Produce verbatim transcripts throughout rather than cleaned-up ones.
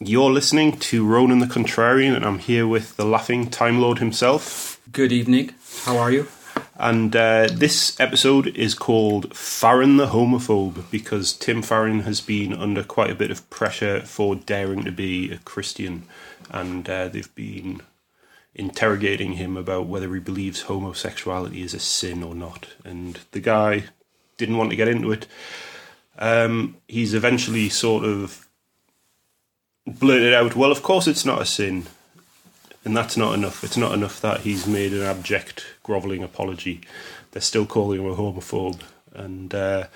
You're listening to Ronan the Contrarian, and I'm here with the Laughing Timelord himself. Good evening. How are you? And uh, this episode is called Farron the Homophobe, because Tim Farron has been under quite a bit of pressure for daring to be a Christian, and uh, they've been interrogating him about whether he believes homosexuality is a sin or not. And the guy didn't want to get into it. Um, he's eventually sort of blurted out, well, of course it's not a sin. And that's not enough. It's not enough that he's made an abject, grovelling apology. They're still calling him a homophobe. And uh,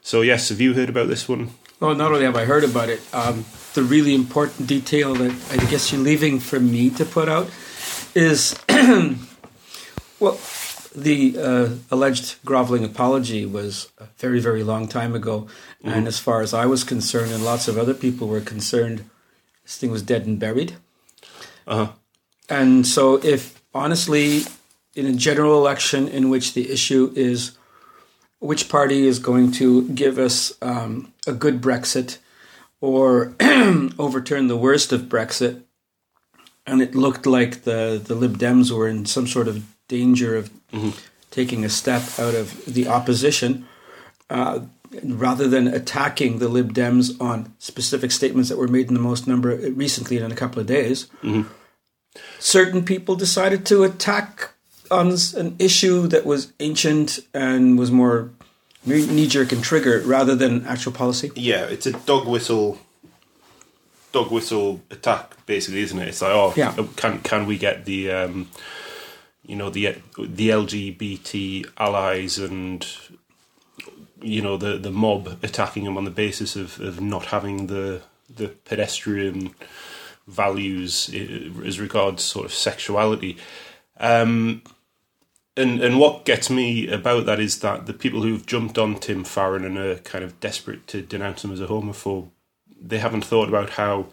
so, yes, have you heard about this one? Well, not only have I heard about it, um, the really important detail that I guess you're leaving for me to put out is, well, the uh, alleged groveling apology was a very, very long time ago. Mm. And as far as I was concerned, and lots of other people were concerned, this thing was dead and buried. Uh-huh. And so if, honestly, in a general election in which the issue is which party is going to give us um, a good Brexit or overturn the worst of Brexit, and it looked like the, the Lib Dems were in some sort of danger of mm-hmm. taking a step out of the opposition, uh, rather than attacking the Lib Dems on specific statements that were made in the most number recently in a couple of days, mm-hmm. certain people decided to attack on an issue that was ancient and was more knee-jerk and trigger rather than actual policy. Yeah, it's a dog whistle, dog whistle attack, basically, isn't it? It's like, oh, yeah. can can we get the, um, you know, the the L G B T allies and, you know, the, the mob attacking them on the basis of, of not having the the pedestrian values as regards sort of sexuality. Um, and and what gets me about that is that the people who've jumped on Tim Farron and are kind of desperate to denounce him as a homophobe, they haven't thought about how,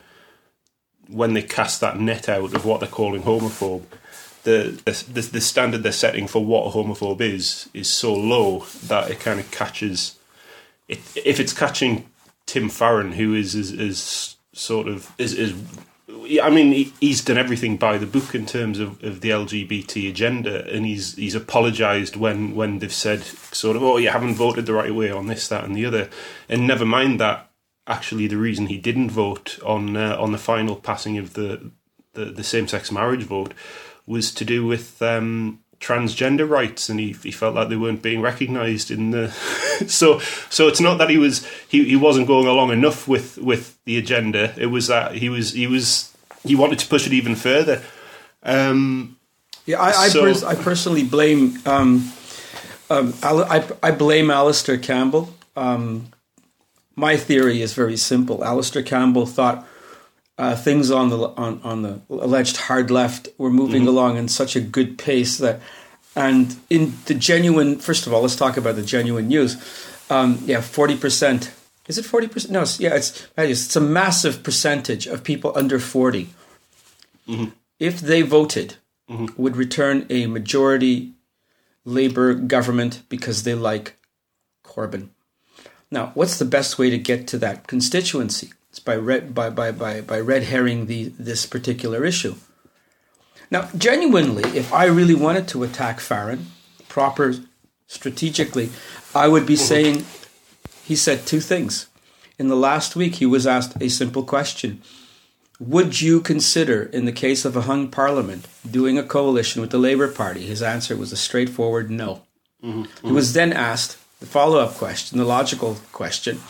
when they cast that net out of what they're calling homophobe, the the, the standard they're setting for what a homophobe is is so low that it kind of catches. It, if it's catching Tim Farron, who is is, is sort of is is. I mean, he's done everything by the book in terms of, of the L G B T agenda, and he's he's apologised when, when they've said sort of, oh, you haven't voted the right way on this, that and the other. And never mind that, actually the reason he didn't vote on uh, on the final passing of the, the, the same-sex marriage vote was to do with um, transgender rights, and he, he felt like they weren't being recognised in the... so so it's not that he was he, he wasn't going along enough with, with the agenda, it was that he was... he was He wanted to push it even further. Um, yeah, I I, so. pers- I personally blame um, um, I I blame Alistair Campbell. Um, my theory is very simple. Alistair Campbell thought uh, things on the on, on the alleged hard left were moving mm-hmm. along in such a good pace that, and in the genuine, first of all, let's talk about the genuine news. Um, yeah, forty percent. Is it forty percent? No, it's, yeah, it's it's a massive percentage of people under forty. Mm-hmm. If they voted, mm-hmm. would return a majority Labour government because they like Corbyn. Now, what's the best way to get to that constituency? It's by red by by by, by red herring the this particular issue. Now, genuinely, if I really wanted to attack Farron, proper strategically, I would be mm-hmm. saying. He said two things. In the last week, he was asked a simple question. Would you consider, in the case of a hung parliament, doing a coalition with the Labour Party? His answer was a straightforward no. Mm-hmm. He was then asked the follow-up question, the logical question,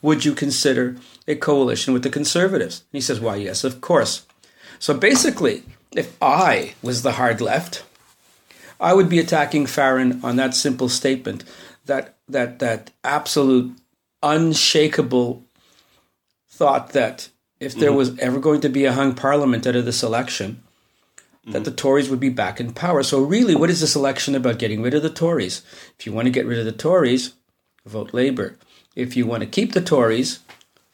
would you consider a coalition with the Conservatives? And he says, why, yes, of course. So basically, if I was the hard left, I would be attacking Farron on that simple statement, that that that absolute unshakable thought that if there mm-hmm. was ever going to be a hung parliament out of this election, mm-hmm. that the Tories would be back in power. So really, what is this election about? Getting rid of the Tories. If you want to get rid of the Tories, vote Labour. If you want to keep the Tories,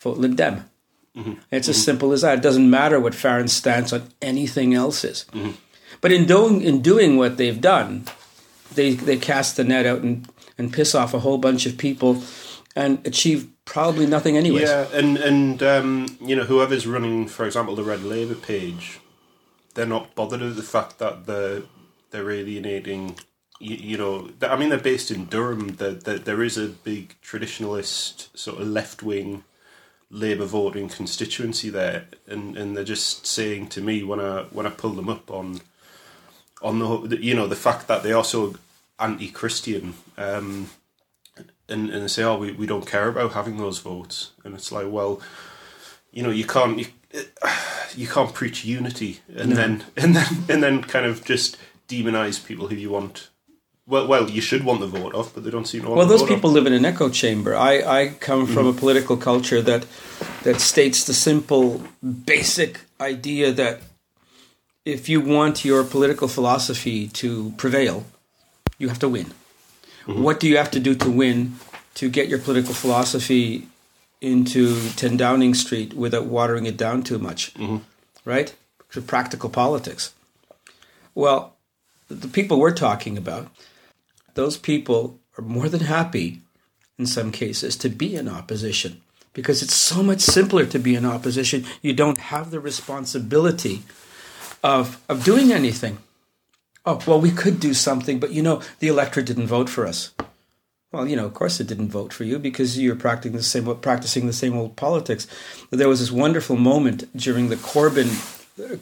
vote Lib Dem. Mm-hmm. It's mm-hmm. as simple as that. It doesn't matter what Farron's stance on anything else is. Mm-hmm. But in doing in doing what they've done, they they cast the net out and and piss off a whole bunch of people and achieve probably nothing anyways. Yeah, and, and um, you know, whoever's running, for example, the Red Labour page, they're not bothered with the fact that they're, they're alienating, you, you know, I mean, they're based in Durham, that there, there is a big traditionalist sort of left-wing Labour voting constituency there, and, and they're just saying to me when I when I pull them up on on the, you know, the fact that they are so anti-Christian, um, and and they say, oh, we, we don't care about having those votes, and it's like, well, you know, you can't you, you can't preach unity and no. then and then and then kind of just demonize people who you want. Well, well, you should want the vote off, but they don't seem to want well, the vote off. Well, those people live in an echo chamber. I, I come from mm-hmm. a political culture that that states the simple, basic idea that if you want your political philosophy to prevail, you have to win. Mm-hmm. What do you have to do to win to get your political philosophy into ten Downing Street without watering it down too much? Mm-hmm. Right? To practical politics. Well, the people we're talking about, those people are more than happy, in some cases, to be in opposition because it's so much simpler to be in opposition. You don't have the responsibility of of doing anything. Oh, well, we could do something, but, you know, the electorate didn't vote for us. Well, you know, of course it didn't vote for you because you're practicing the same practicing the same old politics. There was this wonderful moment during the Corbyn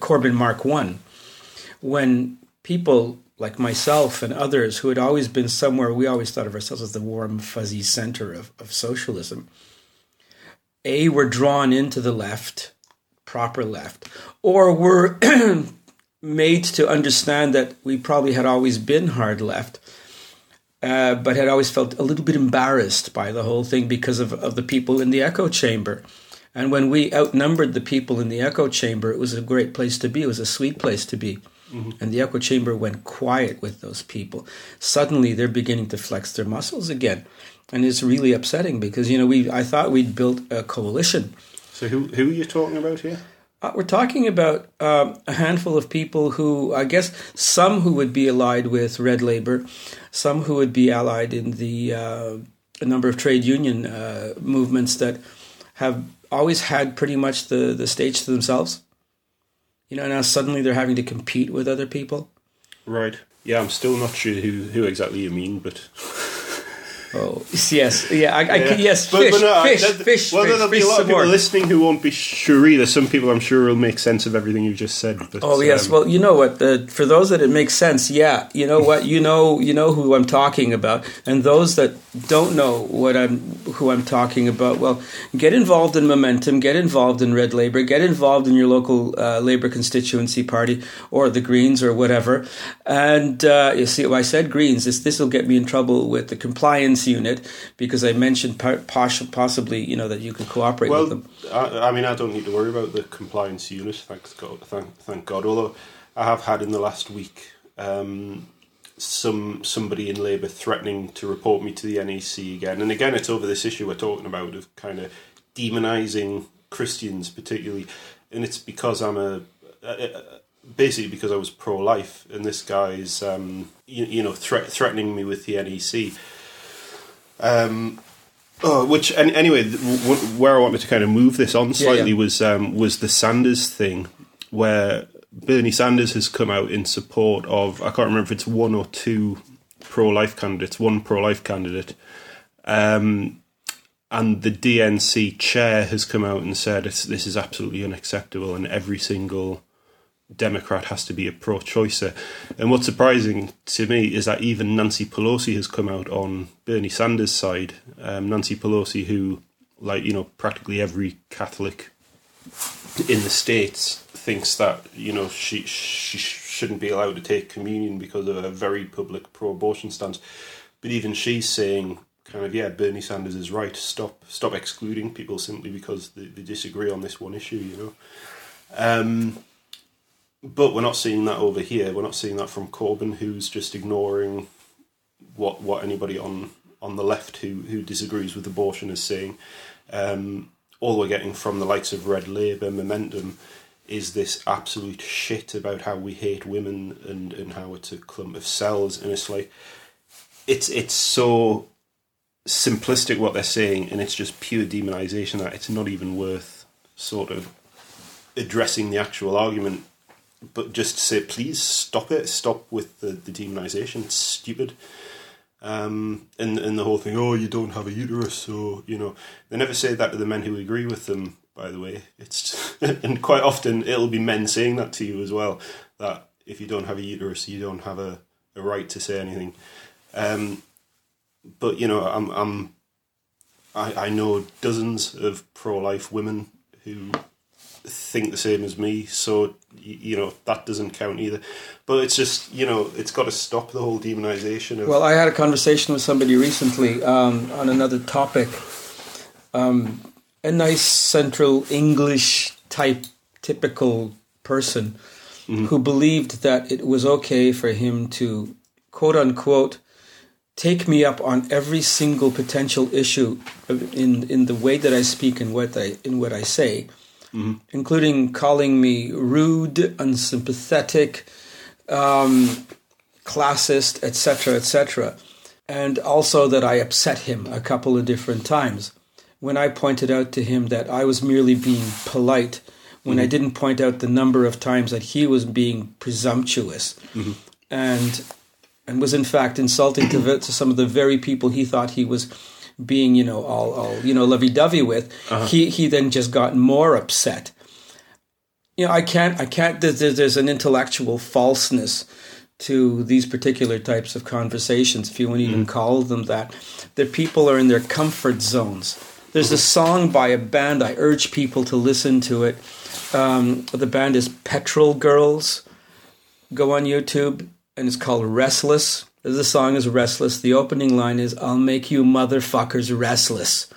Corbyn Mark One when people like myself and others who had always been somewhere, we always thought of ourselves as the warm, fuzzy center of, of socialism, A, were drawn into the left, proper left, or were made to understand that we probably had always been hard left, uh, but had always felt a little bit embarrassed by the whole thing because of, of the people in the echo chamber. And when we outnumbered the people in the echo chamber, it was a great place to be. It was a sweet place to be. Mm-hmm. And the echo chamber went quiet with those people. Suddenly, they're beginning to flex their muscles again, and it's really upsetting because, you know, we I thought we'd built a coalition. So who who are you talking about here? Uh, we're talking about um, a handful of people who, I guess, some who would be allied with Red Labour, some who would be allied in the uh, a number of trade union uh, movements that have always had pretty much the, the stage to themselves. You know, now suddenly they're having to compete with other people. Right. Yeah, I'm still not sure who, who exactly you mean, but... oh, yes. Yeah, I, I, yeah. yes, but, fish, but no, fish, I, that, fish, Well, there'll fish, be a lot of people more. listening who won't be sure either. Some people, I'm sure, will make sense of everything you just said. But, oh, yes. Um, well, you know what? Uh, for those that it makes sense, yeah. You know what? You know you know who I'm talking about. And those that don't know what I'm who I'm talking about, well, get involved in Momentum, get involved in Red Labour, get involved in your local uh, Labour constituency party or the Greens or whatever. And uh, you see, well, I said Greens. This will get me in trouble with the compliance unit because I mentioned possibly, you know, that you could cooperate well, with them. I, I mean, I don't need to worry about the compliance unit, thanks God, thank, thank God. Although I have had in the last week um, some somebody in Labour threatening to report me to the N E C again. And again, it's over this issue we're talking about of kind of demonising Christians particularly. And it's because I'm a... a, a basically because I was pro-life and this guy's, um, you, you know, thre- threatening me with the N E C. Um, oh, which any, anyway, w- where I wanted to kind of move this on slightly yeah, yeah. was um, was the Sanders thing, where Bernie Sanders has come out in support of I can't remember if it's one or two pro-life candidates, one pro-life candidate, um, and the D N C chair has come out and said it's, this is absolutely unacceptable, and every single Democrat has to be a pro-choicer. And what's surprising to me is that even Nancy Pelosi has come out on Bernie Sanders' side. Um, Nancy Pelosi, who, like, you know, practically every Catholic in the States thinks that, you know, she she shouldn't be allowed to take communion because of her very public pro-abortion stance. But even she's saying, kind of, yeah, Bernie Sanders is right. Stop stop excluding people simply because they, they disagree on this one issue, you know. Um... But we're not seeing that over here. We're not seeing that from Corbyn, who's just ignoring what what anybody on, on the left who, who disagrees with abortion is saying. Um, all we're getting from the likes of Red Labour, Momentum, is this absolute shit about how we hate women and, and how it's a clump of cells. And it's like, it's it's so simplistic what they're saying, and it's just pure demonisation, that it's not even worth sort of addressing the actual argument, but just say, please stop it, stop with the, the demonisation, it's stupid. Um, and, and the whole thing, oh, you don't have a uterus, so, you know, they never say that to the men who agree with them, by the way. It's and quite often it'll be men saying that to you as well, that if you don't have a uterus, you don't have a, a right to say anything. Um, but, you know, I'm, I'm, I, I know dozens of pro-life women who think the same as me, so, you know, that doesn't count either. But it's just, you know, it's got to stop the whole demonization of... Well, I had a conversation with somebody recently um, on another topic, um, a nice Central English type typical person, mm-hmm. who believed that it was okay for him to, quote unquote, take me up on every single potential issue in in the way that I speak and what I in what I say. Mm-hmm. Including calling me rude, unsympathetic, um, classist, et cetera, et cetera, and also that I upset him a couple of different times when I pointed out to him that I was merely being polite, when mm-hmm. I didn't point out the number of times that he was being presumptuous, mm-hmm. and and was in fact insulting to, to some of the very people he thought he was being, you know, all, all you know, lovey-dovey with, uh-huh. he he then just got more upset. You know, I can't, I can't, there's, there's an intellectual falseness to these particular types of conversations, if you wouldn't even mm. call them that. The people are in their comfort zones. There's mm-hmm. a song by a band, I urge people to listen to it. Um, the band is Petrol Girls. Go on YouTube, and it's called Restless. The song is Restless. The opening line is, I'll make you motherfuckers restless.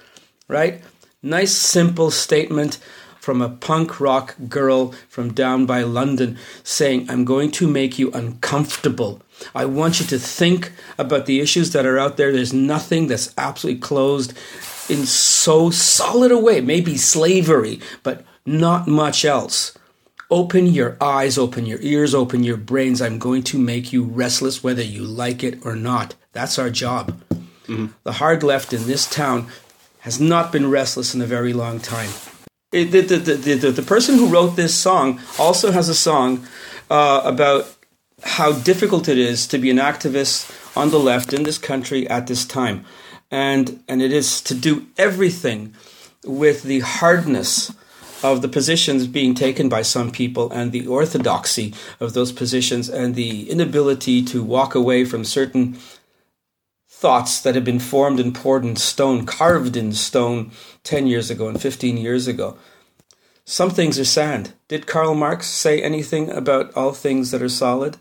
Right? Nice, simple statement from a punk rock girl from down by London saying, I'm going to make you uncomfortable. I want you to think about the issues that are out there. There's nothing that's absolutely closed in so solid a way. Maybe slavery, but not much else. Open your eyes, open your ears, open your brains. I'm going to make you restless whether you like it or not. That's our job. Mm-hmm. The hard left in this town has not been restless in a very long time. It, the, the, the, the, the person who wrote this song also has a song uh, about how difficult it is to be an activist on the left in this country at this time. And, and it is to do everything with the hardness of the positions being taken by some people and the orthodoxy of those positions and the inability to walk away from certain thoughts that have been formed and poured in stone, carved in stone ten years ago and fifteen years ago. Some things are sand. Did Karl Marx say anything about all things that are solid?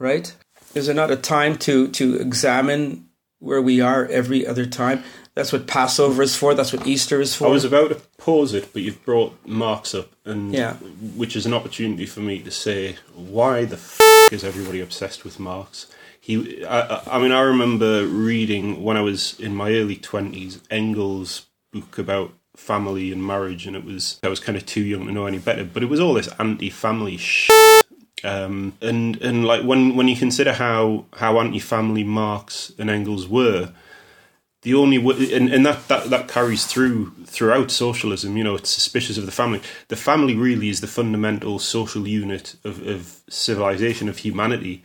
Right? Is there not a time to, to examine where we are every other time? That's what Passover is for. That's what Easter is for. I was about to pause it, but you've brought Marx up, and yeah. which is an opportunity for me to say, why the f*** is everybody obsessed with Marx? He, I, I mean, I remember reading when I was in my early twenties Engels' book about family and marriage, and it was I was kind of too young to know any better, but it was all this anti-family shit. Um, and and like when when you consider how how anti-family Marx and Engels were. The only way, and, and that, that, that carries through throughout socialism, you know, it's suspicious of the family. The family really is the fundamental social unit of, of civilization, of humanity.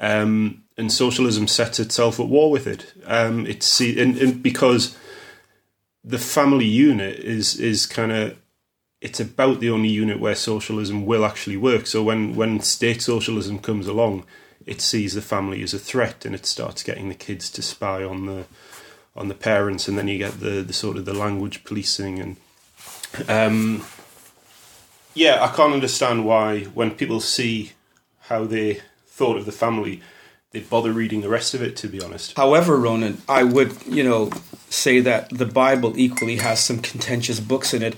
Um, and socialism sets itself at war with it. Um, it's and, and because the family unit is, is kind of, it's about the only unit where socialism will actually work. So when, when state socialism comes along, it sees the family as a threat and it starts getting the kids to spy on the... on the parents, and then you get the, the sort of the language policing and um, yeah, I can't understand why when people see how they thought of the family, they bother reading the rest of it, to be honest. However, Ronan, I would, you know, say that the Bible equally has some contentious books in it.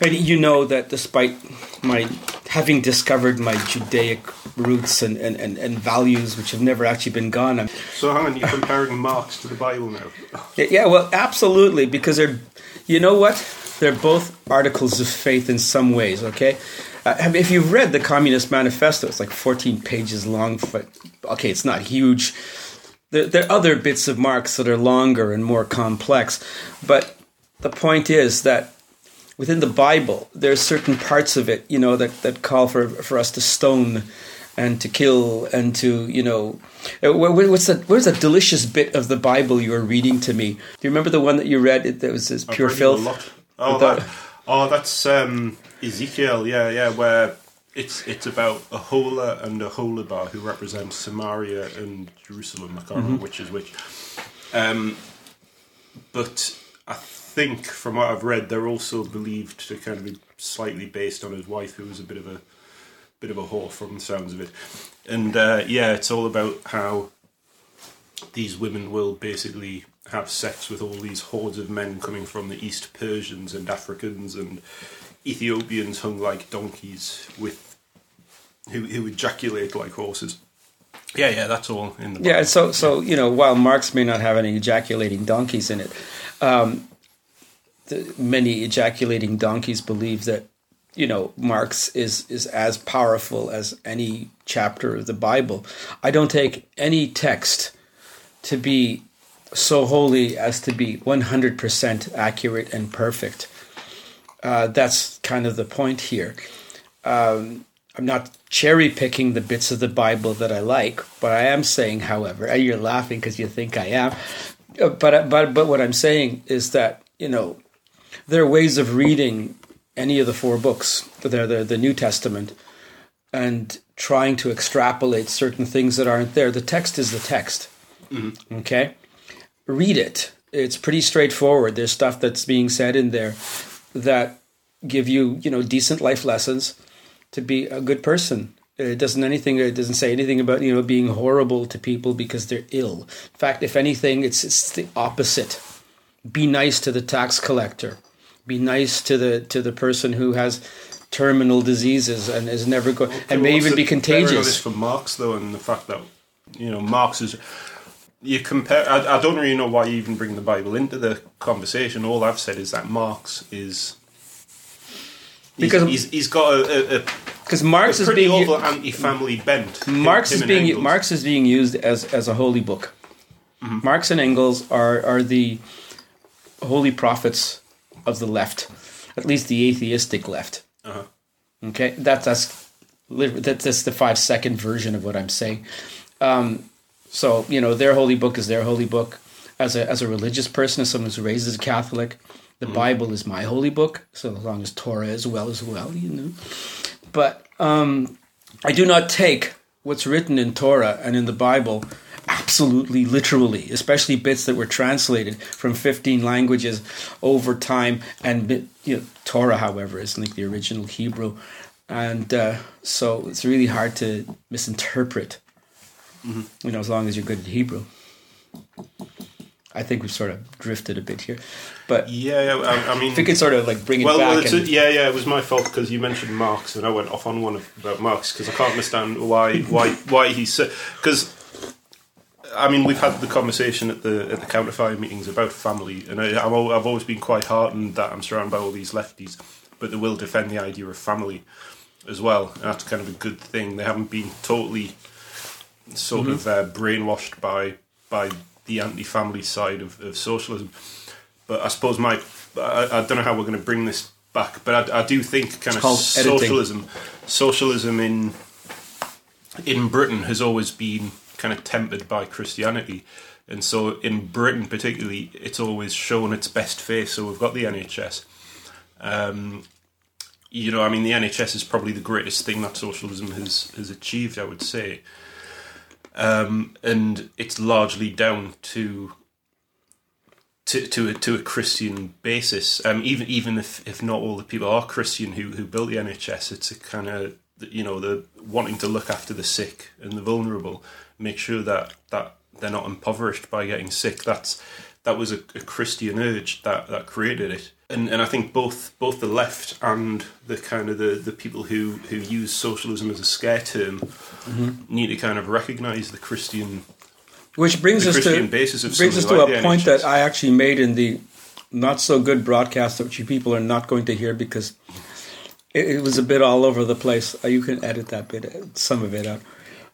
And you know that despite my having discovered my Judaic roots and, and, and, and values, which have never actually been gone. I'm, so hang on, you're comparing Marx to the Bible now. Yeah, well, absolutely, because they're, you know what? They're both articles of faith in some ways, okay? Uh, if you've read the Communist Manifesto, it's like fourteen pages long. But okay, it's not huge. There, there are other bits of Marx that are longer and more complex, but the point is that within the Bible, there are certain parts of it, you know, that, that call for, for us to stone and to kill and to, you know... What's that, where's that delicious bit of the Bible you were reading to me? Do you remember the one that you read? It, that was this pure filth? Oh, that, oh, that's um, Ezekiel, yeah, yeah, where... It's it's about a Ahola and a Aholibah who represent Samaria and Jerusalem. I can't remember mm-hmm. which is which. Um, but I think, from what I've read, they're also believed to kind of be slightly based on his wife, who was a bit of a bit of a whore, from the sounds of it. And uh, yeah, it's all about how these women will basically have sex with all these hordes of men coming from the East, Persians and Africans and Ethiopians hung like donkeys with who, who ejaculate like horses. Yeah, yeah, that's all in the Bible. Yeah, so so you know, while Marx may not have any ejaculating donkeys in it, um, the, many ejaculating donkeys believe that you know Marx is is as powerful as any chapter of the Bible. I don't take any text to be so holy as to be one hundred percent accurate and perfect. Uh, that's kind of the point here. Um, I'm not cherry-picking the bits of the Bible that I like, but I am saying, however, and you're laughing because you think I am, but, but, but what I'm saying is that, you know, there are ways of reading any of the four books, the, the, the New Testament, and trying to extrapolate certain things that aren't there. The text is the text, mm-hmm. okay? Read it. It's pretty straightforward. There's stuff that's being said in there that give you, you know, decent life lessons to be a good person. It doesn't anything. It doesn't say anything about, you know, being horrible to people because they're ill. In fact, if anything, it's it's the opposite. Be nice to the tax collector. Be nice to the to the person who has terminal diseases and is never going well, and may even be contagious. This for Marx though, and the fact that you know Marx is. You compare. I, I don't really know why you even bring the Bible into the conversation. All I've said is that Marx is he's, because he's, he's got a, a, a because Marx a is being awful anti-family bent. Marx him, him is being Engels. Marx is being used as, as a holy book. Mm-hmm. Marx and Engels are are the holy prophets of the left, at least the atheistic left. Uh-huh. Okay, that, that's that's that's the five second version of what I'm saying. Um, So, you know, their holy book is their holy book. As a as a religious person, as someone who's raised as a Catholic, the mm. Bible is my holy book, so as long as Torah is well as well, you know. But um, I do not take what's written in Torah and in the Bible absolutely literally, especially bits that were translated from fifteen languages over time. And you know, Torah, however, is like the original Hebrew. And uh, so it's really hard to misinterpret. Mm-hmm. You know, as long as you're good at Hebrew. I think we've sort of drifted a bit here, but yeah, I, I mean, if we could sort of like bring it well, back. Well, it's and, a, yeah, yeah, it was my fault because you mentioned Marx and I went off on one of, about Marx because I can't understand why, why, why he's because I mean we've had the conversation at the at the counterfire meetings about family, and I, I'm, I've always been quite heartened that I'm surrounded by all these lefties, but they will defend the idea of family as well, and that's kind of a good thing. They haven't been totally. Sort mm-hmm. of uh, brainwashed by by the anti-family side of, of socialism, but I suppose my I, I don't know how we're going to bring this back, but I, I do think kind it's of socialism, editing. socialism in in Britain has always been kind of tempered by Christianity, and so in Britain particularly, it's always shown its best face. So we've got the N H S. Um, you know, I mean, the N H S is probably the greatest thing that socialism has has achieved, I would say. Um, and it's largely down to to to a, to a Christian basis. Um, even even if, if not all the people are Christian who who built the N H S, it's a kind of you know the wanting to look after the sick and the vulnerable, make sure that, that they're not impoverished by getting sick. That's that was a, a Christian urge that, that created it. And and I think both both the left and the kind of the, the people who, who use socialism as a scare term mm-hmm. need to kind of recognise the Christian, which brings us Christian to basis of brings us to like a point N H S. That I actually made in the not so good broadcast that you people are not going to hear because it, it was a bit all over the place. You can edit that bit, some of it out.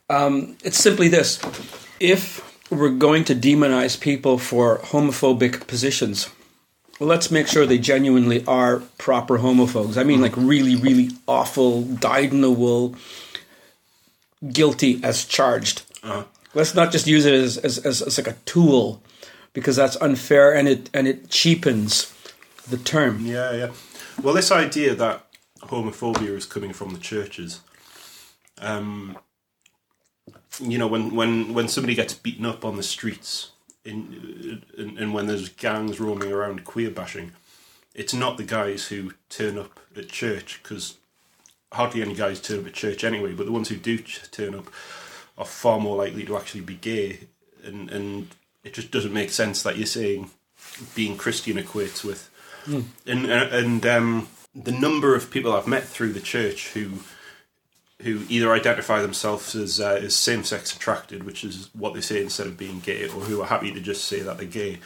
Um, it's simply this: if we're going to demonize people for homophobic positions. Let's make sure they genuinely are proper homophobes. I mean, like really, really awful, dyed-in-the-wool, guilty as charged. Uh-huh. Let's not just use it as, as, as, as like a tool, because that's unfair and it and it cheapens the term. Yeah, yeah. Well, this idea that homophobia is coming from the churches. Um, you know, when, when, when somebody gets beaten up on the streets, in, in, and when there's gangs roaming around queer bashing, it's not the guys who turn up at church, because hardly any guys turn up at church anyway, but the ones who do turn up are far more likely to actually be gay, and, and it just doesn't make sense that you're saying being Christian equates with... Mm. And, and um, the number of people I've met through the church who... who either identify themselves as uh, as same-sex attracted, which is what they say instead of being gay, or who are happy to just say that they're gay.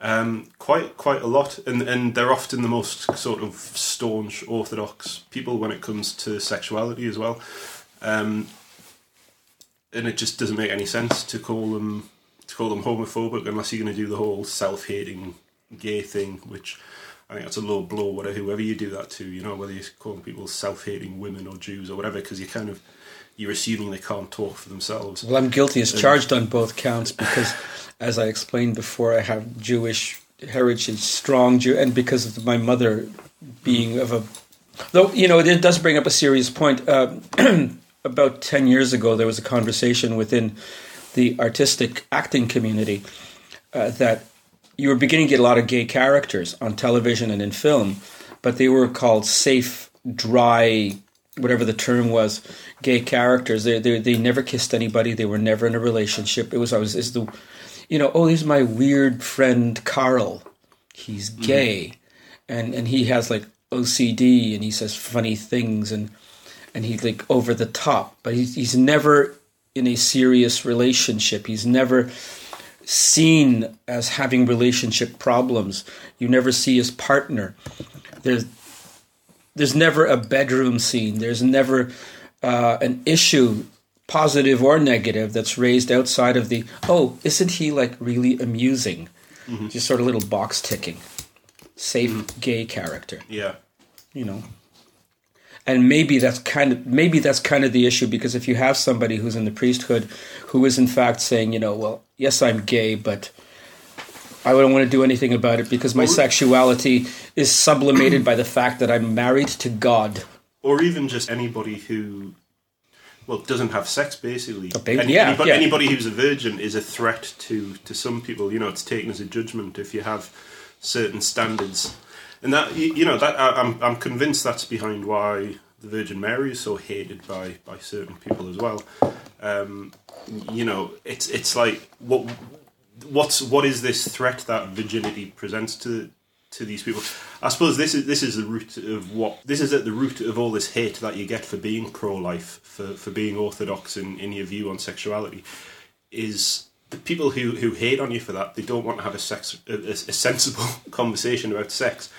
Um, quite quite a lot, and and they're often the most sort of staunch, orthodox people when it comes to sexuality as well. Um, and it just doesn't make any sense to call them to call them homophobic unless you're going to do the whole self-hating gay thing, which... I think that's a low blow, whatever, whoever you do that to, you know, whether you're calling people self-hating women or Jews or whatever, because you're kind of, you're assuming they can't talk for themselves. Well, I'm guilty as charged on both counts because, as I explained before, I have Jewish heritage, strong Jew, and because of my mother being of a... Though, you know, it does bring up a serious point. Uh, about ten years ago, there was a conversation within the artistic acting community uh, that... You were beginning to get a lot of gay characters on television and in film, but they were called safe, dry, whatever the term was, gay characters. They they they never kissed anybody. They were never in a relationship. It was always is the, you know, oh, here's my weird friend Karl. He's gay, mm-hmm. and and he has like O C D, and he says funny things, and and he's like over the top, but he's he's never in a serious relationship. He's never seen as having relationship problems. You never see his partner. There's there's never a bedroom scene. There's never uh, an issue, positive or negative, that's raised outside of the, oh, isn't he like really amusing? Mm-hmm. Just sort of little box ticking. Safe mm-hmm. gay character. Yeah. You know. And maybe that's kind of maybe that's kind of the issue, because if you have somebody who's in the priesthood who is in fact saying, you know, well, yes, I'm gay, but I don't want to do anything about it because my or, sexuality is sublimated by the fact that I'm married to God. Or even just anybody who, well, doesn't have sex, basically. Any, yeah, anybody, yeah. anybody who's a virgin is a threat to, to some people. You know, it's taken as a judgment if you have certain standards. And that, you know, that I'm I'm convinced that's behind why the Virgin Mary is so hated by, by certain people as well. Um, you know, it's it's like what what's what is this threat that virginity presents to to these people? I suppose this is this is the root of what this is at the root of all this hate that you get for being pro-life, for for being orthodox in, in your view on sexuality, is. The people who, who hate on you for that, they don't want to have a sex a, a sensible conversation about sex.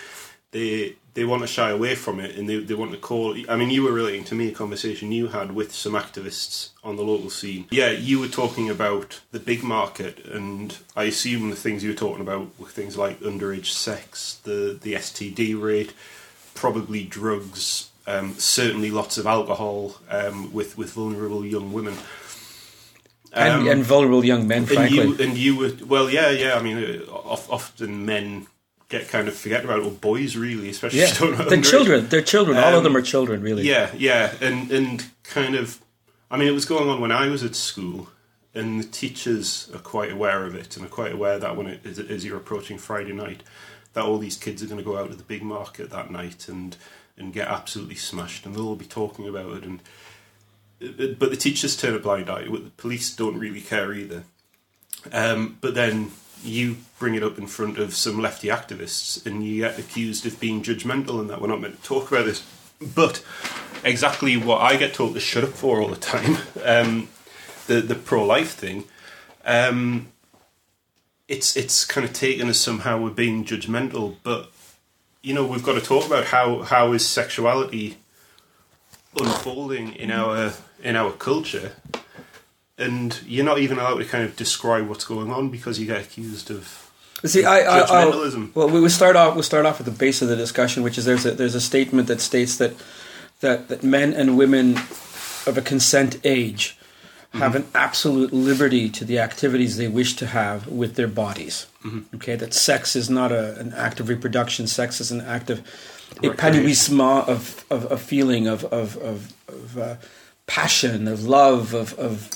They they want to shy away from it, and they, they want to call... I mean, you were relating to me a conversation you had with some activists on the local scene. Yeah, you were talking about the big market, and I assume the things you were talking about were things like underage sex, the, the S T D rate, probably drugs, um, certainly lots of alcohol um, with, with vulnerable young women. Um, and, and vulnerable young men, frankly. And you, and you were, well, yeah, yeah, I mean, often men get kind of forget about it, or boys, really, especially. Yeah, they're children, they're children, um, all of them are children, really. Yeah, yeah, and, and kind of, I mean, it was going on when I was at school, and the teachers are quite aware of it, and are quite aware that when it, as, as you're approaching Friday night, that all these kids are going to go out to the big market that night and, and get absolutely smashed, and they'll all be talking about it, and... But the teachers turn a blind eye. The police don't really care either. Um, but then you bring it up in front of some lefty activists and you get accused of being judgmental and that we're not meant to talk about this. But exactly what I get told to shut up for all the time, um, the, the pro-life thing, um, it's it's kind of taken as somehow we're being judgmental. But, you know, we've got to talk about how, how is sexuality... unfolding in our in our culture, and you're not even allowed to kind of describe what's going on because you get accused of See, I, I, judgmentalism. I, well, we will start off. We'll start off at the base of the discussion, which is there's a, there's a statement that states that that that men and women of a consent age have mm-hmm. an absolute liberty to the activities they wish to have with their bodies. Mm-hmm. Okay, that sex is not a, an act of reproduction. Sex is an act of épanouissement of of a feeling of of of, of uh, passion, of love, of of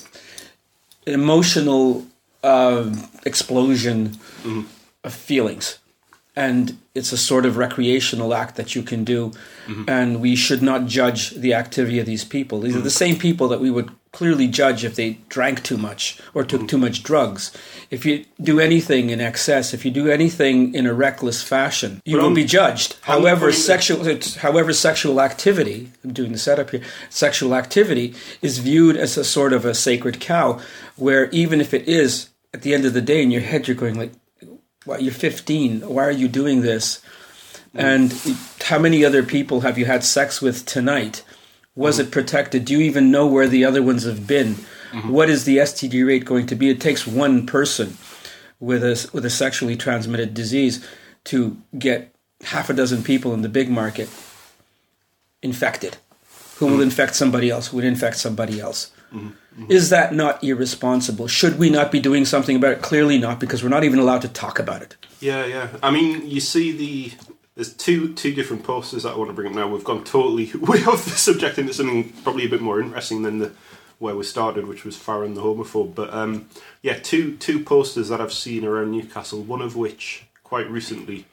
emotional uh, explosion mm-hmm. of feelings, and it's a sort of recreational act that you can do. Mm-hmm. And we should not judge the activity of these people. These mm-hmm. are the same people that we would clearly judge if they drank too much or took mm-hmm. too much drugs. If you do anything in excess, if you do anything in a reckless fashion, you but will I'm, be judged. I'm however, sexual, that- however, sexual activity, I'm doing the setup here, sexual activity is viewed as a sort of a sacred cow, where even if it is, at the end of the day, in your head, you're going like, well, you're fifteen, why are you doing this? Mm-hmm. And how many other people have you had sex with tonight? Was it protected? Do you even know where the other ones have been? Mm-hmm. What is the S T D rate going to be? It takes one person with a, with a sexually transmitted disease to get half a dozen people in the big market infected, who mm-hmm. will infect somebody else, who would infect somebody else. Mm-hmm. Mm-hmm. Is that not irresponsible? Should we not be doing something about it? Clearly not, because we're not even allowed to talk about it. Yeah, yeah. I mean, you see the... There's two two different posters that I want to bring up now. We've gone totally way off the subject into something probably a bit more interesting than the where we started, which was Farron the homophobe. But um, yeah, two two posters that I've seen around Newcastle, one of which quite recently,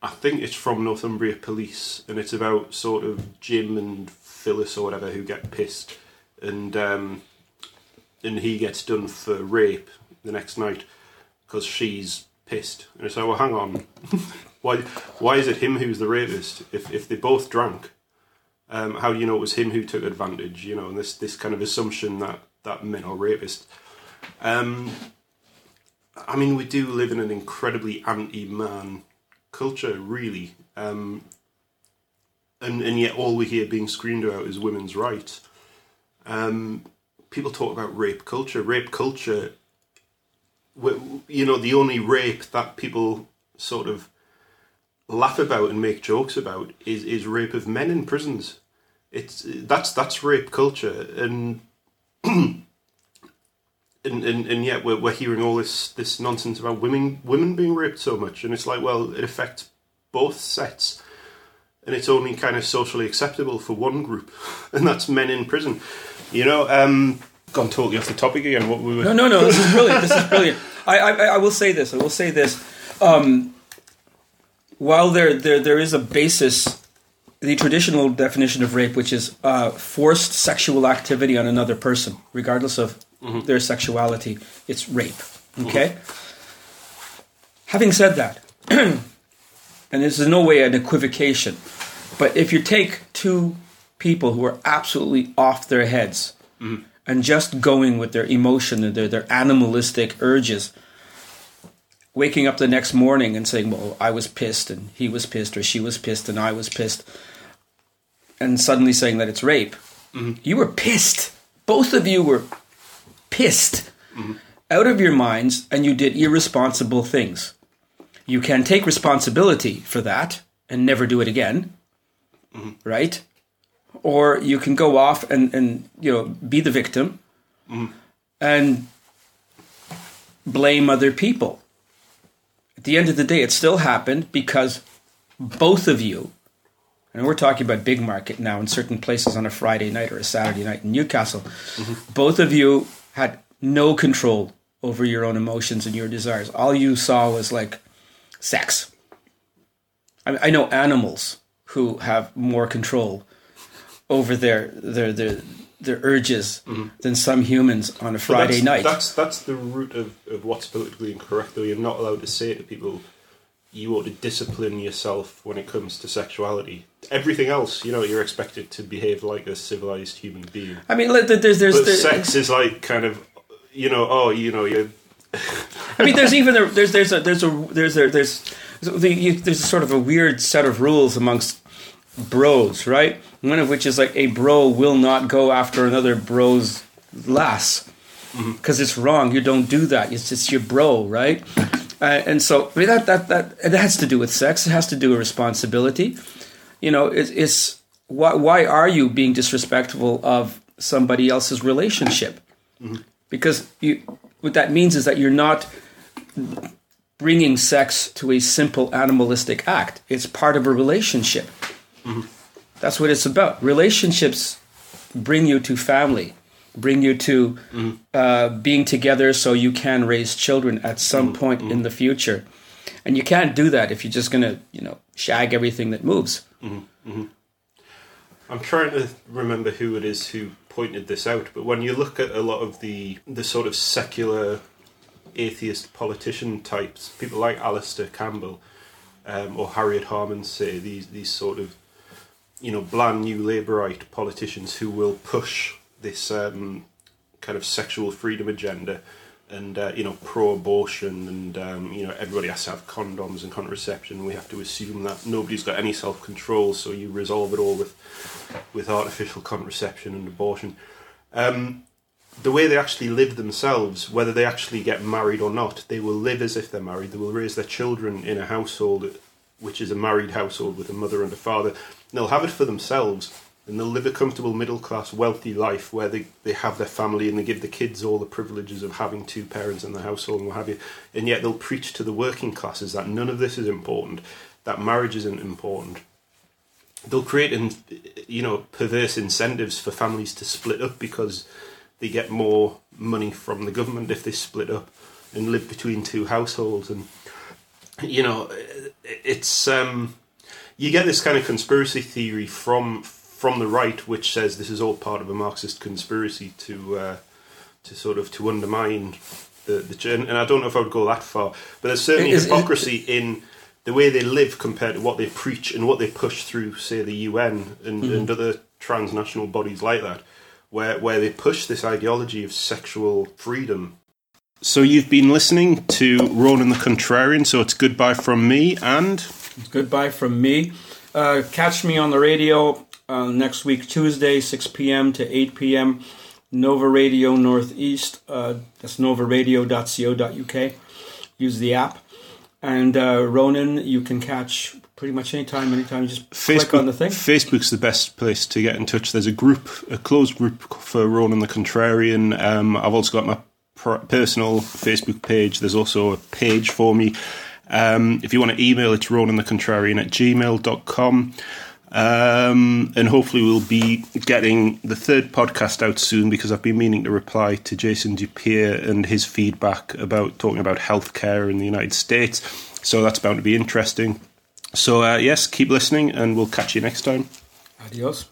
I think it's from Northumbria Police, and it's about sort of Jim and Phyllis or whatever who get pissed, and um, and he gets done for rape the next night because she's pissed. And so, well, hang on. Why Why is it him who's the rapist? If if they both drank, um, how do you know it was him who took advantage? You know, and this, this kind of assumption that, that men are rapists. Um, I mean, we do live in an incredibly anti-man culture, really. Um, and, and yet all we hear being screamed about is women's rights. Um, people talk about rape culture. Rape culture, you know, the only rape that people sort of laugh about and make jokes about is, is rape of men in prisons. It's that's that's rape culture, and and, and and yet we're we're hearing all this this nonsense about women women being raped so much, and it's like, well, it affects both sets, and it's only kind of socially acceptable for one group, and that's men in prison. You know, um, gone totally off the topic again. What we were no no no. This is brilliant. This is brilliant. I, I I will say this. I will say this. Um, While there, there there is a basis, the traditional definition of rape, which is uh, forced sexual activity on another person, regardless of mm-hmm. their sexuality, it's rape. Okay? Mm-hmm. Having said that, and this is in no way an equivocation, but if you take two people who are absolutely off their heads mm-hmm. and just going with their emotion and their, their animalistic urges, waking up the next morning and saying, well, I was pissed and he was pissed or she was pissed and I was pissed, and suddenly saying that it's rape. Mm-hmm. You were pissed. Both of you were pissed mm-hmm. out of your minds, and you did irresponsible things. You can take responsibility for that and never do it again, mm-hmm. right? Or you can go off and, and you know, be the victim mm-hmm. and blame other people. At the end of the day, it still happened because both of you, and we're talking about big market now in certain places on a Friday night or a Saturday night in Newcastle, mm-hmm. both of you had no control over your own emotions and your desires. All you saw was like sex. I mean, I know animals who have more control over their their their, their urges mm-hmm. than some humans on a Friday so that's, night. That's that's the root of, of what's politically incorrect, though. You're not allowed to say to people, you ought to discipline yourself when it comes to sexuality. Everything else, you know, you're expected to behave like a civilized human being. I mean, there's... there's, but there's sex is like kind of, you know, oh, you know, you're... I mean, there's even a, there's there's a, there's a, there's a, there's there's there's sort of a weird set of rules amongst bros, right? One of which is like a bro will not go after another bro's lass. because mm-hmm. it's wrong. You don't do that. It's just your bro, right? Uh, and so I mean, that that that it has to do with sex. It has to do with responsibility. You know, it, it's why why are you being disrespectful of somebody else's relationship? Mm-hmm. Because you, what that means is that you're not bringing sex to a simple animalistic act. It's part of a relationship. Mm-hmm. That's what it's about. Relationships bring you to family, bring you to mm-hmm. uh, being together so you can raise children at some mm-hmm. point mm-hmm. in the future. And you can't do that if you're just going to, you know, shag everything that moves. Mm-hmm. Mm-hmm. I'm trying to remember who it is who pointed this out, but when you look at a lot of the, the sort of secular atheist politician types, people like Alistair Campbell um, or Harriet Harman, say, these these sort of, you know, bland new Labourite politicians who will push this um, kind of sexual freedom agenda and, uh, you know, pro-abortion and, um, you know, everybody has to have condoms and contraception. We have to assume that nobody's got any self-control, so you resolve it all with with artificial contraception and abortion. Um, the way they actually live themselves, whether they actually get married or not, they will live as if they're married. They will raise their children in a household which is a married household with a mother and a father. And they'll have it for themselves, and they'll live a comfortable middle-class, wealthy life where they, they have their family and they give the kids all the privileges of having two parents in the household and what have you. And yet they'll preach to the working classes that none of this is important, that marriage isn't important. They'll create, you know, perverse incentives for families to split up because they get more money from the government if they split up and live between two households. And, you know, it's um, you get this kind of conspiracy theory from... from the right, which says this is all part of a Marxist conspiracy to uh, to sort of to undermine the, the... And I don't know if I would go that far, but there's certainly is, hypocrisy is, in the way they live compared to what they preach and what they push through, say, the U N and, mm-hmm. and other transnational bodies like that, where, where they push this ideology of sexual freedom. So you've been listening to Ronan the Contrarian, so it's goodbye from me and... It's goodbye from me. Uh, catch me on the radio... Uh, next week, Tuesday, six p.m. to eight p.m., Nova Radio Northeast. Uh, that's nova radio dot co dot u k. Use the app. And uh, Ronan, you can catch pretty much anytime, anytime. Just Facebook, click on the thing. Facebook's the best place to get in touch. There's a group, a closed group for Ronan the Contrarian. Um, I've also got my per- personal Facebook page. There's also a page for me. Um, if you want to email, it's ronan the contrarian at gmail dot com. Um, and hopefully we'll be getting the third podcast out soon, because I've been meaning to reply to Jason Dupier and his feedback about talking about healthcare in the United States. So that's bound to be interesting. So uh, yes, keep listening and we'll catch you next time. Adios.